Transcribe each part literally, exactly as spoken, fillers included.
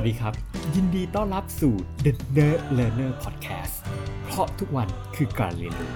วัสดีครับยินดีต้อนรับสู่ The Nerd Learner Podcast เพราะทุกวันคือการเรียนรู้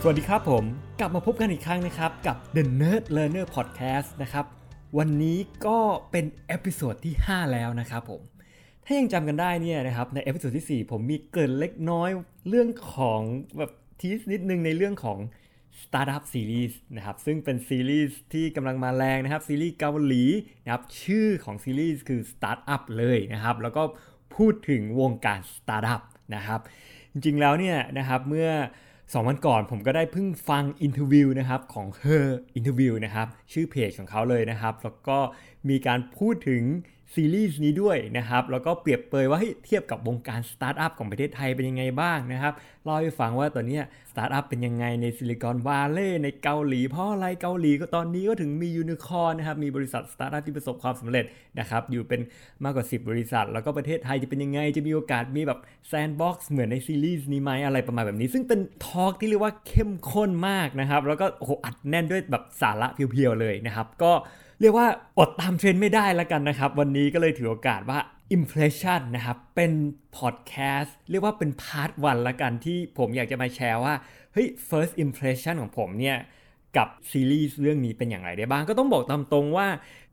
สวัสดีครับผมกลับมาพบกันอีกครั้งนะครับกับ The Nerd Learner Podcast นะครับวันนี้ก็เป็นเอพิโซดที่ห้าแล้วนะครับผมถ้ายังจำกันได้เนี่ยนะครับในเอพิโซดที่สี่ผมมีเกริ่นเล็กน้อยเรื่องของแบบทีสนิดนึงในเรื่องของ Startup Series นะครับซึ่งเป็นซีรีส์ที่กำลังมาแรงนะครับซีรีส์เกาหลีนะครับชื่อของซีรีส์คือ Startup เลยนะครับแล้วก็พูดถึงวงการ Startup นะครับจริงๆแล้วเนี่ยนะครับเมื่อสองวันก่อนผมก็ได้เพิ่งฟังอินเทอร์วิวนะครับของ HerInterview นะครับชื่อเพจของเขาเลยนะครับแล้วก็มีการพูดถึงซีรีส์นี้ด้วยนะครับแล้วก็เปรียบเปยว่าให้เทียบกับวงการสตาร์ทอัพของประเทศไทยเป็นยังไงบ้างนะครับเล่าให้ฟังว่าตอนนี้สตาร์ทอัพเป็นยังไงในซิลิคอนวาเลย์ในเกาหลีเพราะอะไรเกาหลีก็ตอนนี้ก็ถึงมียูนิคอร์นนะครับมีบริษัทสตาร์ทอัพที่ประสบความสำเร็จนะครับอยู่เป็นมากกว่าสิบบริษัทแล้วก็ประเทศไทยจะเป็นยังไงจะมีโอกาสมีแบบแซนด์บ็อกซ์เหมือนในซีรีส์นี้ไหมอะไรประมาณแบบนี้ซึ่งเป็นทอล์กที่เรียกว่าเข้มข้นมากนะครับแล้วก็โหอัดแน่นด้วยแบบสาระเพียวๆเลยนะครับก็เรียกว่าอดตามเทรนด์ไม่ได้แล้วกันนะครับวันนี้ก็เลยถือโอกาสว่า Impression นะครับเป็นพอดแคสต์เรียกว่าเป็นพาร์ทหนึ่งละกันที่ผมอยากจะมาแชร์ว่าเฮ้ย First Impression ของผมเนี่ยกับซีรีส์เรื่องนี้เป็นอย่างไรได้บ้างก็ต้องบอกตามตรงว่า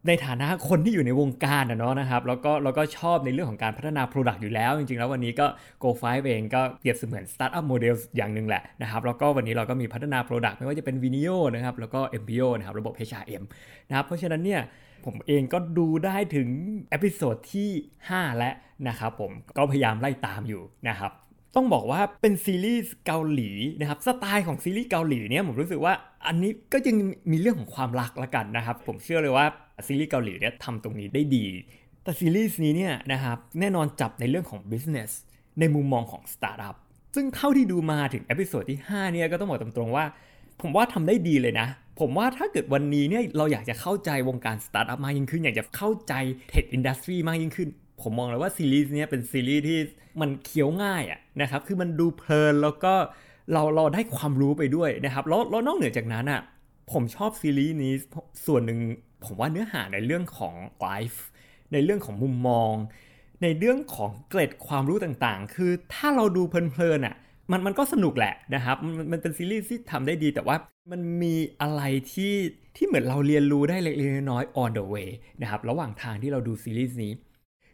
ในฐานะคนที่อยู่ในวงการนะเนาะนะครับแล้วก็แล้วก็ชอบในเรื่องของการพัฒนา Product อยู่แล้วจริงๆแล้ววันนี้ก็ โกไฟว์ เองก็เปรียบเสมือน Startup Model อย่างนึงแหละนะครับแล้วก็วันนี้เราก็มีพัฒนา Product ไม่ว่าจะเป็น Vinio นะครับแล้วก็ เอ็ม พี โอ นะครับระบบ เอช อาร์ เอ็ม นะครับเพราะฉะนั้นเนี่ยผมเองก็ดูได้ถึงเอพิโซดที่ห้าแล้วนะครับผมก็พยายามไล่ตามอยู่นะครับต้องบอกว่าเป็นซีรีส์เกาหลีนะครับสไตล์ของซีรีส์เกาหลีเนี่ยผมรู้สึกว่าอันนี้ก็ยังมีเรื่องของความรักละกันนะครับผมเชื่อเลยว่าซีรีส์เกาหลีเนี่ยทำตรงนี้ได้ดีแต่ซีรีส์นี้เนี่ยนะครับแน่นอนจับในเรื่องของ business ในมุมมองของ startup ซึ่งเท่าที่ดูมาถึงเอพิโซดที่ห้าเนี่ยก็ต้องบอกตรงๆว่าผมว่าทำได้ดีเลยนะผมว่าถ้าเกิดวันนี้เนี่ยเราอยากจะเข้าใจวงการ startup มากยิ่งขึ้นอยากจะเข้าใจ tech industry มากยิ่งขึ้นผมมองเลยว่าซีรีส์นี้เป็นซีรีส์ที่มันเคี้ยวง่ายอ่ะนะครับคือมันดูเพลินแล้วก็เราเราได้ความรู้ไปด้วยนะครับแล้วแล้วนอกเหนือจากนั้นอ่ะผมชอบซีรีส์นี้ส่วนหนึ่งผมว่าเนื้อหาในเรื่องของ ไลฟ์ ในเรื่องของมุมมองในเรื่องของเกร็ดความรู้ต่างๆคือถ้าเราดูเพลินๆอ่ะมันมันก็สนุกแหละนะครับมันมันเป็นซีรีส์ที่ทำได้ดีแต่ว่ามันมีอะไรที่ที่เหมือนเราเรียนรู้ได้เล็กๆน้อยๆ on the way นะครับระหว่างทางที่เราดูซีรีส์นี้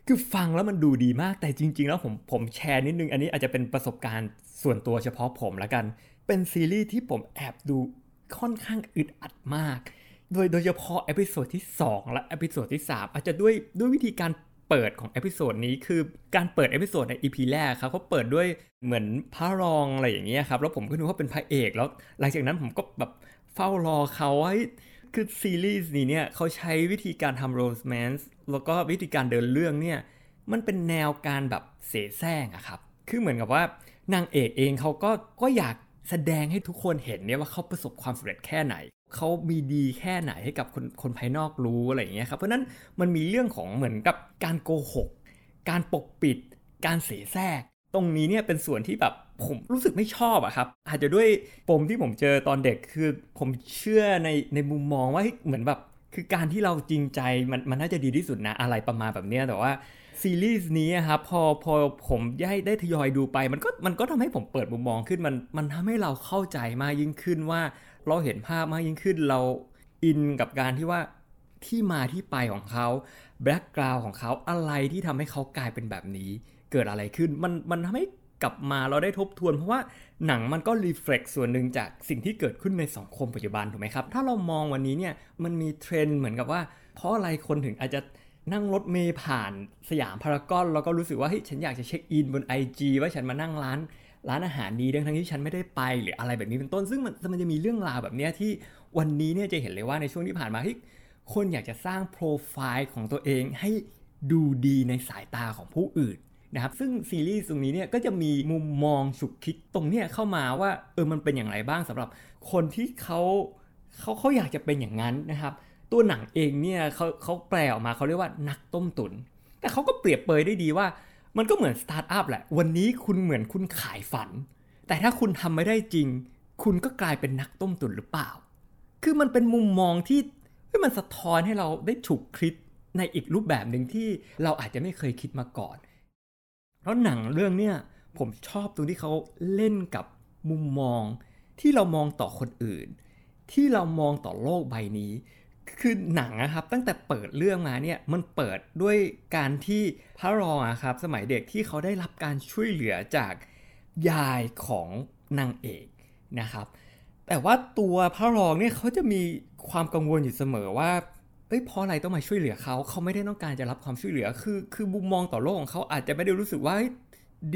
คือฟังแล้วมันดูดีมากแต่จริงๆแล้วผมผมแชร์นิดนึงอันนี้อาจจะเป็นประสบการณ์ส่วนตัวเฉพาะผมละกันเป็นซีรีส์ที่ผมแอบดูค่อนข้างอึดอัดมากโดยโดยเฉพาะเอพิโซดที่สองและเอพิโซดที่สามอาจจะด้วยด้วยวิธีการเปิดของเอพิโซดนี้คือการเปิดเอพิโซดใน อี พี แรกครับเขาเปิดด้วยเหมือนพระรองอะไรอย่างเงี้ยครับแล้วผมก็นึกว่าเป็นพระเอกแล้วหลังจากนั้นผมก็แบบเฝ้ารอเขาไว้คือซีรีส์นี้เนี่ยเขาใช้วิธีการทำโรแมนซ์แล้วก็วิธีการเดินเรื่องเนี่ยมันเป็นแนวการแบบเสแสร้งอะครับคือเหมือนกับว่านางเอกเองเขาก็ก็อยากแสดงให้ทุกคนเห็นเนี่ยว่าเขาประสบความสำเร็จแค่ไหนเขามีดีแค่ไหนให้กับคนคนภายนอกรู้อะไรอย่างเงี้ยครับเพราะนั้นมันมีเรื่องของเหมือนกับการโกหกการปกปิดการเสแสร้งตรงนี้เนี่ยเป็นส่วนที่แบบผมรู้สึกไม่ชอบอะครับอาจจะด้วยปมที่ผมเจอตอนเด็กคือผมเชื่อในในมุมมองว่าเหมือนแบบคือการที่เราจริงใจมันมันน่าจะดีที่สุดนะอะไรประมาณแบบเนี้ยแต่ว่าซีรีส์นี้ครับพอพอผมได้ได้ทยอยดูไปมันก็มันก็ทำให้ผมเปิดมุมมองขึ้นมันมันทำให้เราเข้าใจมากยิ่งขึ้นว่าเราเห็นภาพมากยิ่งขึ้นเราอินกับการที่ว่าที่มาที่ไปของเขาแบ็คกราวด์ของเขาอะไรที่ทำให้เขากลายเป็นแบบนี้เกิดอะไรขึ้นมันมันทำให้กลับมาเราได้ทบทวนเพราะว่าหนังมันก็รีเฟล็กซ์ส่วนหนึ่งจากสิ่งที่เกิดขึ้นในสังคมปัจจุบันถูกไหมครับถ้าเรามองวันนี้เนี่ยมันมีเทรนด์เหมือนกับว่าเพราะอะไรคนถึงอาจจะนั่งรถเมล์ผ่านสยามพารากอนแล้วก็รู้สึกว่าเฮ้ยฉันอยากจะเช็คอินบน ไอ จี ว่าฉันมานั่งร้านร้านอาหารดีทั้งที่ฉันไม่ได้ไปหรืออะไรแบบนี้เป็นต้นซึ่งมันมันจะมีเรื่องราวแบบนี้ที่วันนี้เนี่ยจะเห็นเลยว่าในช่วงที่ผ่านมาที่คนอยากจะสร้างโปรไฟล์ของตัวเองให้ดูดีในสายตาของผู้อื่นนะครับซึ่งซีรีส์ตรงนี้เนี่ยก็จะมีมุมมองฉุกคิดตรงเนี้ยเข้ามาว่าเออมันเป็นอย่างไรบ้างสำหรับคนที่เขาเขาเขาอยากจะเป็นอย่างนั้นนะครับตัวหนังเองเนี่ยเขาเขาแปลออกมาเขาเรียกว่านักต้มตุ๋นแต่เขาก็เปรียบเปยได้ดีว่ามันก็เหมือนสตาร์ทอัพแหละวันนี้คุณเหมือนคุณขายฝันแต่ถ้าคุณทำไม่ได้จริงคุณก็กลายเป็นนักต้มตุ๋นหรือเปล่าคือมันเป็นมุมมองที่ ก็มันสะท้อนให้เราได้ฉุกคิดในอีกรูปแบบหนึ่งที่เราอาจจะไม่เคยคิดมาก่อนแล้วหนังเรื่องเนี้ยผมชอบตรงที่เขาเล่นกับมุมมองที่เรามองต่อคนอื่นที่เรามองต่อโลกใบนี้คือหนังนะครับตั้งแต่เปิดเรื่องมาเนี่ยมันเปิดด้วยการที่พระรองอะครับสมัยเด็กที่เขาได้รับการช่วยเหลือจากยายของนางเอกนะครับแต่ว่าตัวพระรองเนี่ยเขาจะมีความกังวลอยู่เสมอว่าเอ้ยเพราะอะไรต้องมาช่วยเหลือเขาเขาไม่ได้ต้องการจะรับความช่วยเหลือคือคือมุมมองต่อโลกของเขาอาจจะไม่ได้รู้สึกว่า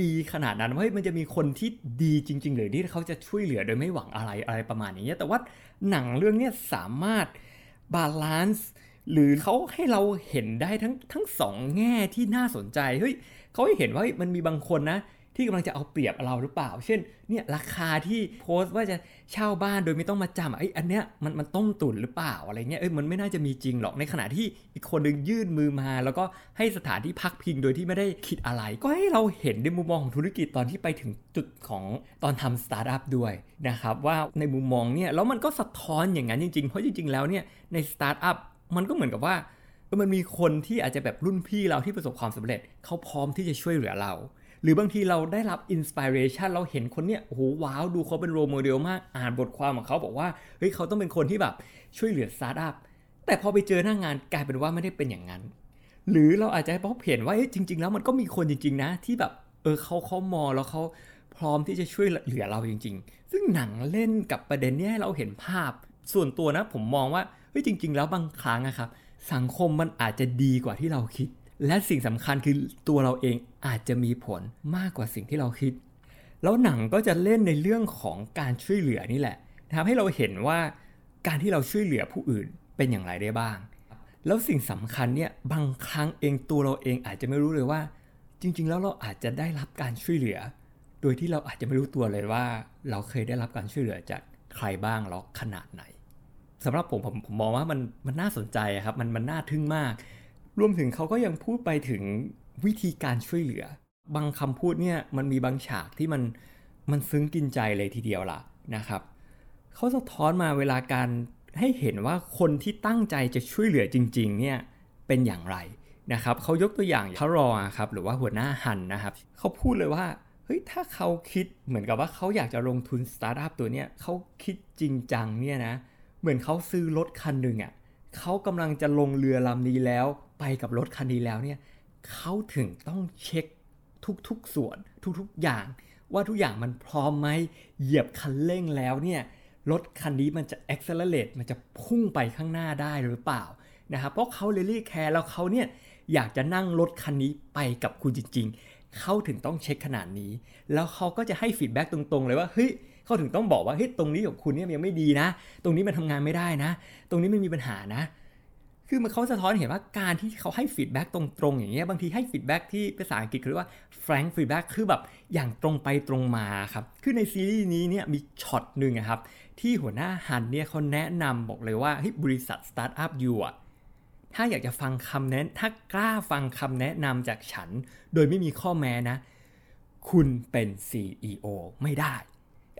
ดีขนาดนั้นว่ามันจะมีคนที่ดีจริงๆหรือที่เขาจะช่วยเหลือโดยไม่หวังอะไรอะไรประมาณนี้แต่ว่าหนังเรื่องนี้สามารถบาลานซ์หรือเขาให้เราเห็นได้ทั้งทั้งสองแง่ที่น่าสนใจเฮ้ยเขาให้เห็นว่ามันมีบางคนนะที่กำลังจะเอาเปรียบเราหรือเปล่าเช่นเนี่ยราคาที่โพสต์ว่าจะเช่าบ้านโดยไม่ต้องมาจำไอ้อันเนี้ยมันมันต้มตุ๋นหรือเปล่าอะไรเงี้ยเอ้ยมันไม่น่าจะมีจริงหรอกในขณะที่อีกคนนึงยื่นมือมาแล้วก็ให้สถานที่พักพิงโดยที่ไม่ได้คิดอะไรก็ให้เราเห็นในมุมมองของธุรกิจตอนที่ไปถึงจุดของตอนทำสตาร์ทอัพด้วยนะครับว่าในมุมมองเนี่ยแล้วมันก็สะท้อนอย่างนั้นจริงๆเพราะจริงๆแล้วเนี่ยในสตาร์ทอัพมันก็เหมือนกับว่ามันมีคนที่อาจจะแบบรุ่นพี่เราที่ประสบความสำเร็จเขาพร้อมที่จะช่วยเหลือเราหรือบางทีเราได้รับอินสปิเรชันเราเห็นคนเนี้ยโอ้โหว้าวดูเขาเป็นโรลโมเดลมากอ่านบทความของเขาบอกว่าเฮ้ยเขาต้องเป็นคนที่แบบช่วยเหลือสตาร์ทอัพแต่พอไปเจอหน้างานกลายเป็นว่าไม่ได้เป็นอย่างนั้นหรือเราอาจจะพบเห็นว่าเฮ้ยจริงๆแล้วมันก็มีคนจริงๆนะที่แบบเออเขาเขามองแล้วเขาพร้อมที่จะช่วยเหลือเราจริงๆซึ่งหนังเล่นกับประเด็นนี้ให้เราเห็นภาพส่วนตัวนะผมมองว่าเฮ้ยจริงๆแล้วบางครั้งนะครับสังคมมันอาจจะดีกว่าที่เราคิดและสิ่งสำคัญคือตัวเราเองอาจจะมีผลมากกว่าสิ่งที่เราคิดแล้วหนังก็จะเล่นในเรื่องของการช่วยเหลือนี่แหละทำให้เราเห็นว่าการที่เราช่วยเหลือผู้อื่นเป็นอย่างไรได้บ้างแล้วสิ่งสำคัญเนี่ยบางครั้งเองตัวเราเองอาจจะไม่รู้เลยว่าจริงๆแล้วเราอาจจะได้รับการช่วยเหลือโดยที่เราอาจจะไม่รู้ตัวเลยว่าเราเคยได้รับการช่วยเหลือจากใครบ้างแล้วขนาดไหนสำหรับผมผมผมมองว่ามันมันน่าสนใจครับมันมันน่าทึ่งมากรวมถึงเขาก็ยังพูดไปถึงวิธีการช่วยเหลือบางคำพูดเนี่ยมันมีบางฉากที่มันมันซึ้งกินใจเลยทีเดียวล่ะนะครับเขาสะท้อนมาเวลาการให้เห็นว่าคนที่ตั้งใจจะช่วยเหลือจริงๆเนี่ยเป็นอย่างไรนะครับเขายกตัวอย่างพระรอครับหรือว่าหัวหน้าฮันนะครับเขาพูดเลยว่าเฮ้ยถ้าเขาคิดเหมือนกับว่าเขาอยากจะลงทุนสตาร์ทอัพตัวเนี้ยเขาคิดจริงจังเนี่ยนะเหมือนเขาซื้อรถคันนึงอ่ะเขากำลังจะลงเรือลำนี้แล้วไปกับรถคันนี้แล้วเนี่ยเขาถึงต้องเช็คทุกๆส่วนทุกๆอย่างว่าทุกอย่างมันพร้อมไหมเหยียบคันเร่งแล้วเนี่ยรถคันนี้มันจะ accelerate มันจะพุ่งไปข้างหน้าได้หรือเปล่านะครับเพราะเขาreally careแล้วเขาเนี่ยอยากจะนั่งรถคันนี้ไปกับคุณจริงๆเขาถึงต้องเช็คขนาดนี้แล้วเขาก็จะให้ feedback ตรงๆเลยว่าเฮ้ยเขาถึงต้องบอกว่าเฮ้ยตรงนี้ของคุณเนี่ยยังไม่ดีนะตรงนี้มันทำงานไม่ได้นะตรงนี้มันมีปัญหานะคือมันเขาสะท้อนเห็นว่าการที่เขาให้ฟีดแบ็กตรงๆอย่างเงี้ยบางทีให้ฟีดแบ็กที่ภาษาอังกฤษเรียกว่า frank feedback คือแบบอย่างตรงไปตรงมาครับคือในซีรีส์นี้เนี่ยมีช็อตหนึ่งนะครับที่หัวหน้าฮันเนี่ยเขาแนะนำบอกเลยว่าเฮ้ยบริษัทสตาร์ทอัพอยู่อ่ะถ้าอยากจะฟังคำแนะถ้ากล้าฟังคำแนะนำจากฉันโดยไม่มีข้อแม้นะคุณเป็น ซี อี โอ ไม่ได้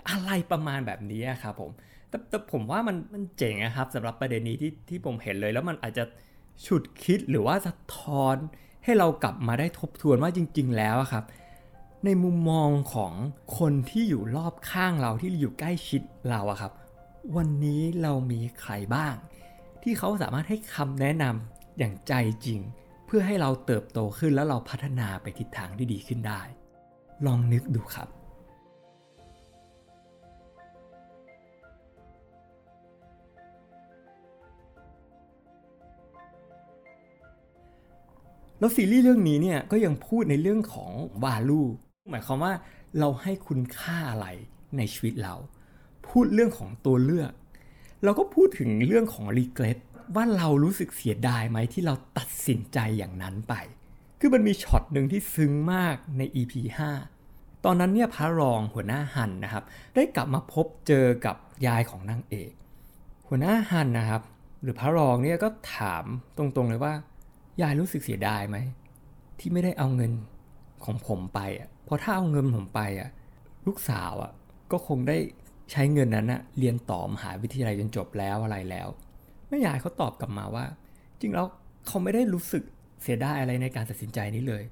อะไรประมาณแบบนี้ครับผมแต่แต่ผมว่ามันมันเจ๋งนะครับสำหรับประเด็นนี้ที่ที่ผมเห็นเลยแล้วมันอาจจะฉุดคิดหรือว่าสะท้อนให้เรากลับมาได้ทบทวนว่าจริงๆแล้วครับในมุมมองของคนที่อยู่รอบข้างเราที่อยู่ใกล้ชิดเราอะครับวันนี้เรามีใครบ้างที่เขาสามารถให้คำแนะนำอย่างใจจริงเพื่อให้เราเติบโตขึ้นแล้วเราพัฒนาไปทิศทางที่ดีขึ้นได้ลองนึกดูครับแล้วซีรีส์เรื่องนี้เนี่ยก็ยังพูดในเรื่องของ value หมายความว่าเราให้คุณค่าอะไรในชีวิตเราพูดเรื่องของตัวเลือกเราก็พูดถึงเรื่องของ regret ว่าเรารู้สึกเสียดายไหมที่เราตัดสินใจอย่างนั้นไปคือมันมีช็อตหนึ่งที่ซึ้งมากใน อี พี ห้า ตอนนั้นเนี่ยพระรองหัวหน้าฮันนะครับได้กลับมาพบเจอกับยายของนางเอกหัวหน้าฮันนะครับหรือพระรองเนี่ยก็ถามตรงๆเลยว่ายายรู้สึกเสียดายไหมที่ไม่ได้เอาเงินของผมไปอ่ะเพราะถ้าเอาเงินผมไปอ่ะลูกสาวอ่ะก็คงได้ใช้เงินนั้นอ่ะเรียนต่อมหาวิทยาลัยจนจบแล้วอะไรแล้ว แม่ยายเขาตอบกลับมาว่าจริงแล้วเขาไม่ได้รู้สึกเสียดายอะไรในการตัดสินใจนี้เลย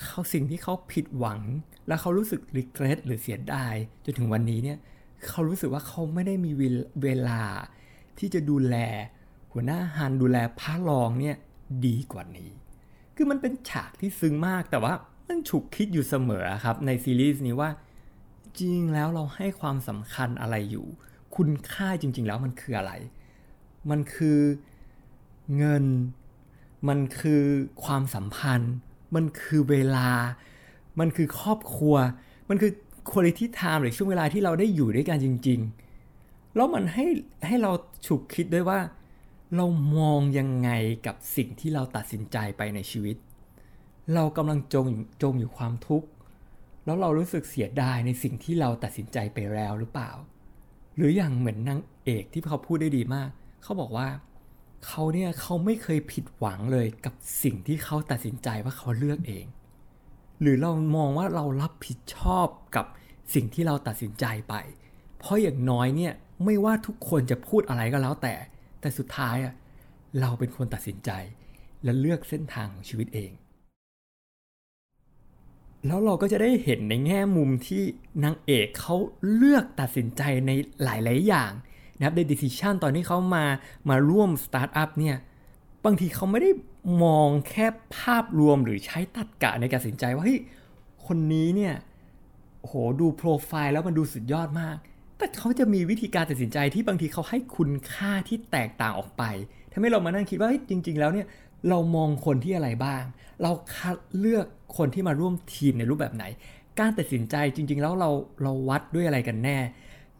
เขาสิ่งที่เขาผิดหวังและเขารู้สึกรีเกรสหรือเสียดายจนถึงวันนี้เนี่ยเขารู้สึกว่าเขาไม่ได้มีเวลาที่จะดูแลหัวหน้าฮันดูแลพระรองเนี่ยดีกว่านี้คือมันเป็นฉากที่ซึ้งมากแต่ว่ามันฉุกคิดอยู่เสมอครับในซีรีส์นี้ว่าจริงแล้วเราให้ความสำคัญอะไรอยู่คุณค่าจริงๆแล้วมันคืออะไรมันคือเงินมันคือความสัมพันธ์มันคือเวลามันคือครอบครัวมันคือ quality time หรือช่วงเวลาที่เราได้อยู่ด้วยกันจริงๆแล้วมันให้ให้เราฉุกคิดด้วยว่าเรามองยังไงกับสิ่งที่เราตัดสินใจไปในชีวิตเรากำลังจมจมอยู่ความทุกข์แล้วเรารู้สึกเสียดายในสิ่งที่เราตัดสินใจไปแล้วหรือเปล่าหรืออย่างเหมือนนางเอกที่เขาพูดได้ดีมากเขาบอกว่าเขาเนี่ยเขาไม่เคยผิดหวังเลยกับสิ่งที่เขาตัดสินใจว่าเขาเลือกเองหรือเรามองว่าเรารับผิดชอบกับสิ่งที่เราตัดสินใจไปเพราะอย่างน้อยเนี่ยไม่ว่าทุกคนจะพูดอะไรก็แล้วแต่แต่สุดท้ายอ่ะเราเป็นคนตัดสินใจและเลือกเส้นทางของชีวิตเองแล้วเราก็จะได้เห็นในแง่มุมที่นางเอกเขาเลือกตัดสินใจในหลายๆอย่างนะครับใน decision ตอนที่เขามามาร่วมสตาร์ทอัพเนี่ยบางทีเขาไม่ได้มองแค่ภาพรวมหรือใช้ตรรกะในการตัดสินใจว่าเฮ้ยคนนี้เนี่ยโหดูโปรไฟล์แล้วมันดูสุดยอดมากแต่เขาจะมีวิธีการตัดสินใจที่บางทีเขาให้คุณค่าที่แตกต่างออกไปทำให้เรามานั่งคิดว่าจริงๆแล้วเนี่ยเรามองคนที่อะไรบ้างเราคัดเลือกคนที่มาร่วมทีมในรูปแบบไหนการตัดสินใจจริงๆแล้วเราเราวัดด้วยอะไรกันแน่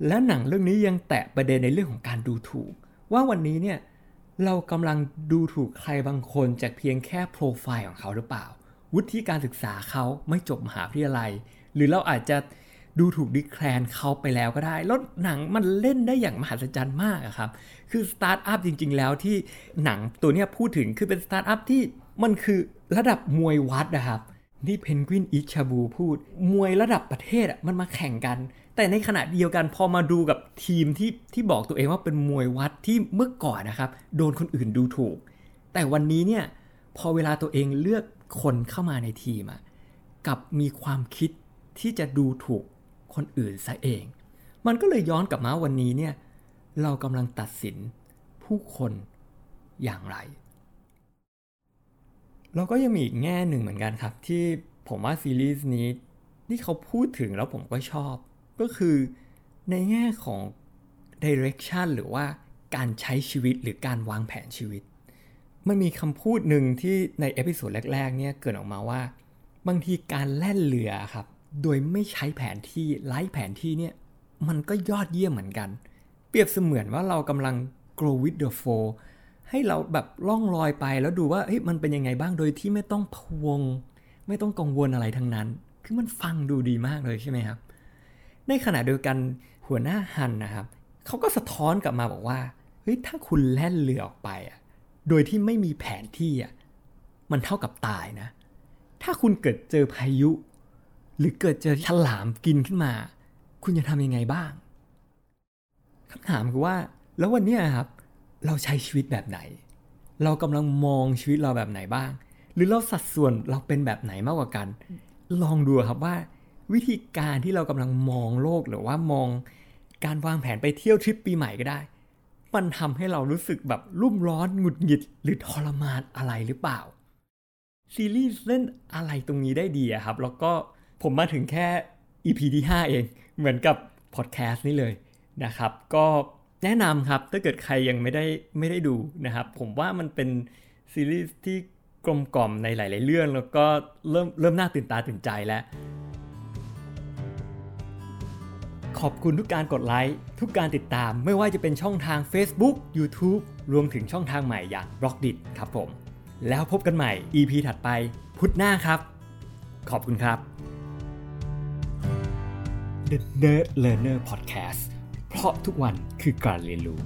และหนังเรื่องนี้ยังแตะประเด็นในเรื่องของการดูถูกว่าวันนี้เนี่ยเรากำลังดูถูกใครบางคนจากเพียงแค่โปรไฟล์ของเขาหรือเปล่าวุฒิการศึกษาเขาไม่จบมหาวิทยาลัยหรือเราอาจจะดูถูกดิแคลนเขาไปแล้วก็ได้แล้วหนังมันเล่นได้อย่างมหัศจรรย์มากครับคือสตาร์ทอัพจริงๆแล้วที่หนังตัวเนี้ยพูดถึงคือเป็นสตาร์ทอัพที่มันคือระดับมวยวัดนะครับที่เพนกวินอิชาบูพูดมวยระดับประเทศมันมาแข่งกันแต่ในขณะเดียวกันพอมาดูกับทีมที่ที่บอกตัวเองว่าเป็นมวยวัดที่เมื่อก่อนนะครับโดนคนอื่นดูถูกแต่วันนี้เนี่ยพอเวลาตัวเองเลือกคนเข้ามาในทีมอ่ะกับมีความคิดที่จะดูถูกคนอื่นซะเองมันก็เลยย้อนกลับมาวันนี้เนี่ยเรากำลังตัดสินผู้คนอย่างไรเราก็ยังมีอีกแง่หนึ่งเหมือนกันครับที่ผมว่าซีรีส์นี้ที่เขาพูดถึงแล้วผมก็ชอบก็คือในแง่ของ direction หรือว่าการใช้ชีวิตหรือการวางแผนชีวิตมันมีคำพูดหนึ่งที่ในเอพิโซดแรกๆเนี่ยเกิดออกมาว่าบางทีการแล่นเรือครับโดยไม่ใช้แผนที่ไร้แผนที่เนี่ยมันก็ยอดเยี่ยมเหมือนกันเปรียบเสมือนว่าเรากำลัง go with the flow ให้เราแบบล่องลอยไปแล้วดูว่าเฮ้ยมันเป็นยังไงบ้างโดยที่ไม่ต้องพวงไม่ต้องกังวลอะไรทั้งนั้นคือมันฟังดูดีมากเลยใช่ไหมครับในขณะเดียวกันหัวหน้าฮันนะครับเขาก็สะท้อนกลับมาบอกว่าเฮ้ยถ้าคุณแล่นเรือออกไปอ่ะโดยที่ไม่มีแผนที่อ่ะมันเท่ากับตายนะถ้าคุณเกิดเจอพายุหรือเกิดเจอฉลามกินขึ้นมาคุณจะทำยังไงบ้างคำถามคือว่าแล้ววันนี้ครับเราใช้ชีวิตแบบไหนเรากำลังมองชีวิตเราแบบไหนบ้างหรือเราสัดส่วนเราเป็นแบบไหนมากกว่ากันลองดูครับว่าวิธีการที่เรากำลังมองโลกหรือว่ามองการวางแผนไปเที่ยวทริปปีใหม่ก็ได้มันทำให้เรารู้สึกแบบรุ่มร้อนหงุดหงิดหรือทรมานอะไรหรือเปล่าซีรีส์เล่นอะไรตรงนี้ได้ดีครับแล้วก็ผมมาถึงแค่ อี พี ที่ห้าเองเหมือนกับพอดแคสต์นี่เลยนะครับก็แนะนำครับถ้าเกิดใครยังไม่ได้ไม่ได้ดูนะครับผมว่ามันเป็นซีรีส์ที่กลมกล่อมในหลายๆเรื่องแล้วก็เริ่มเริ่มน่าตื่นตาตื่นใจแล้วขอบคุณทุกการกดไลค์ทุกการติดตามไม่ว่าจะเป็นช่องทาง Facebook YouTube รวมถึงช่องทางใหม่อย่าง Blockdit ครับผมแล้วพบกันใหม่ อี พี ถัดไปพุธหน้าครับขอบคุณครับThe Nerd Learner Podcast เพราะทุกวันคือการเรียนรู้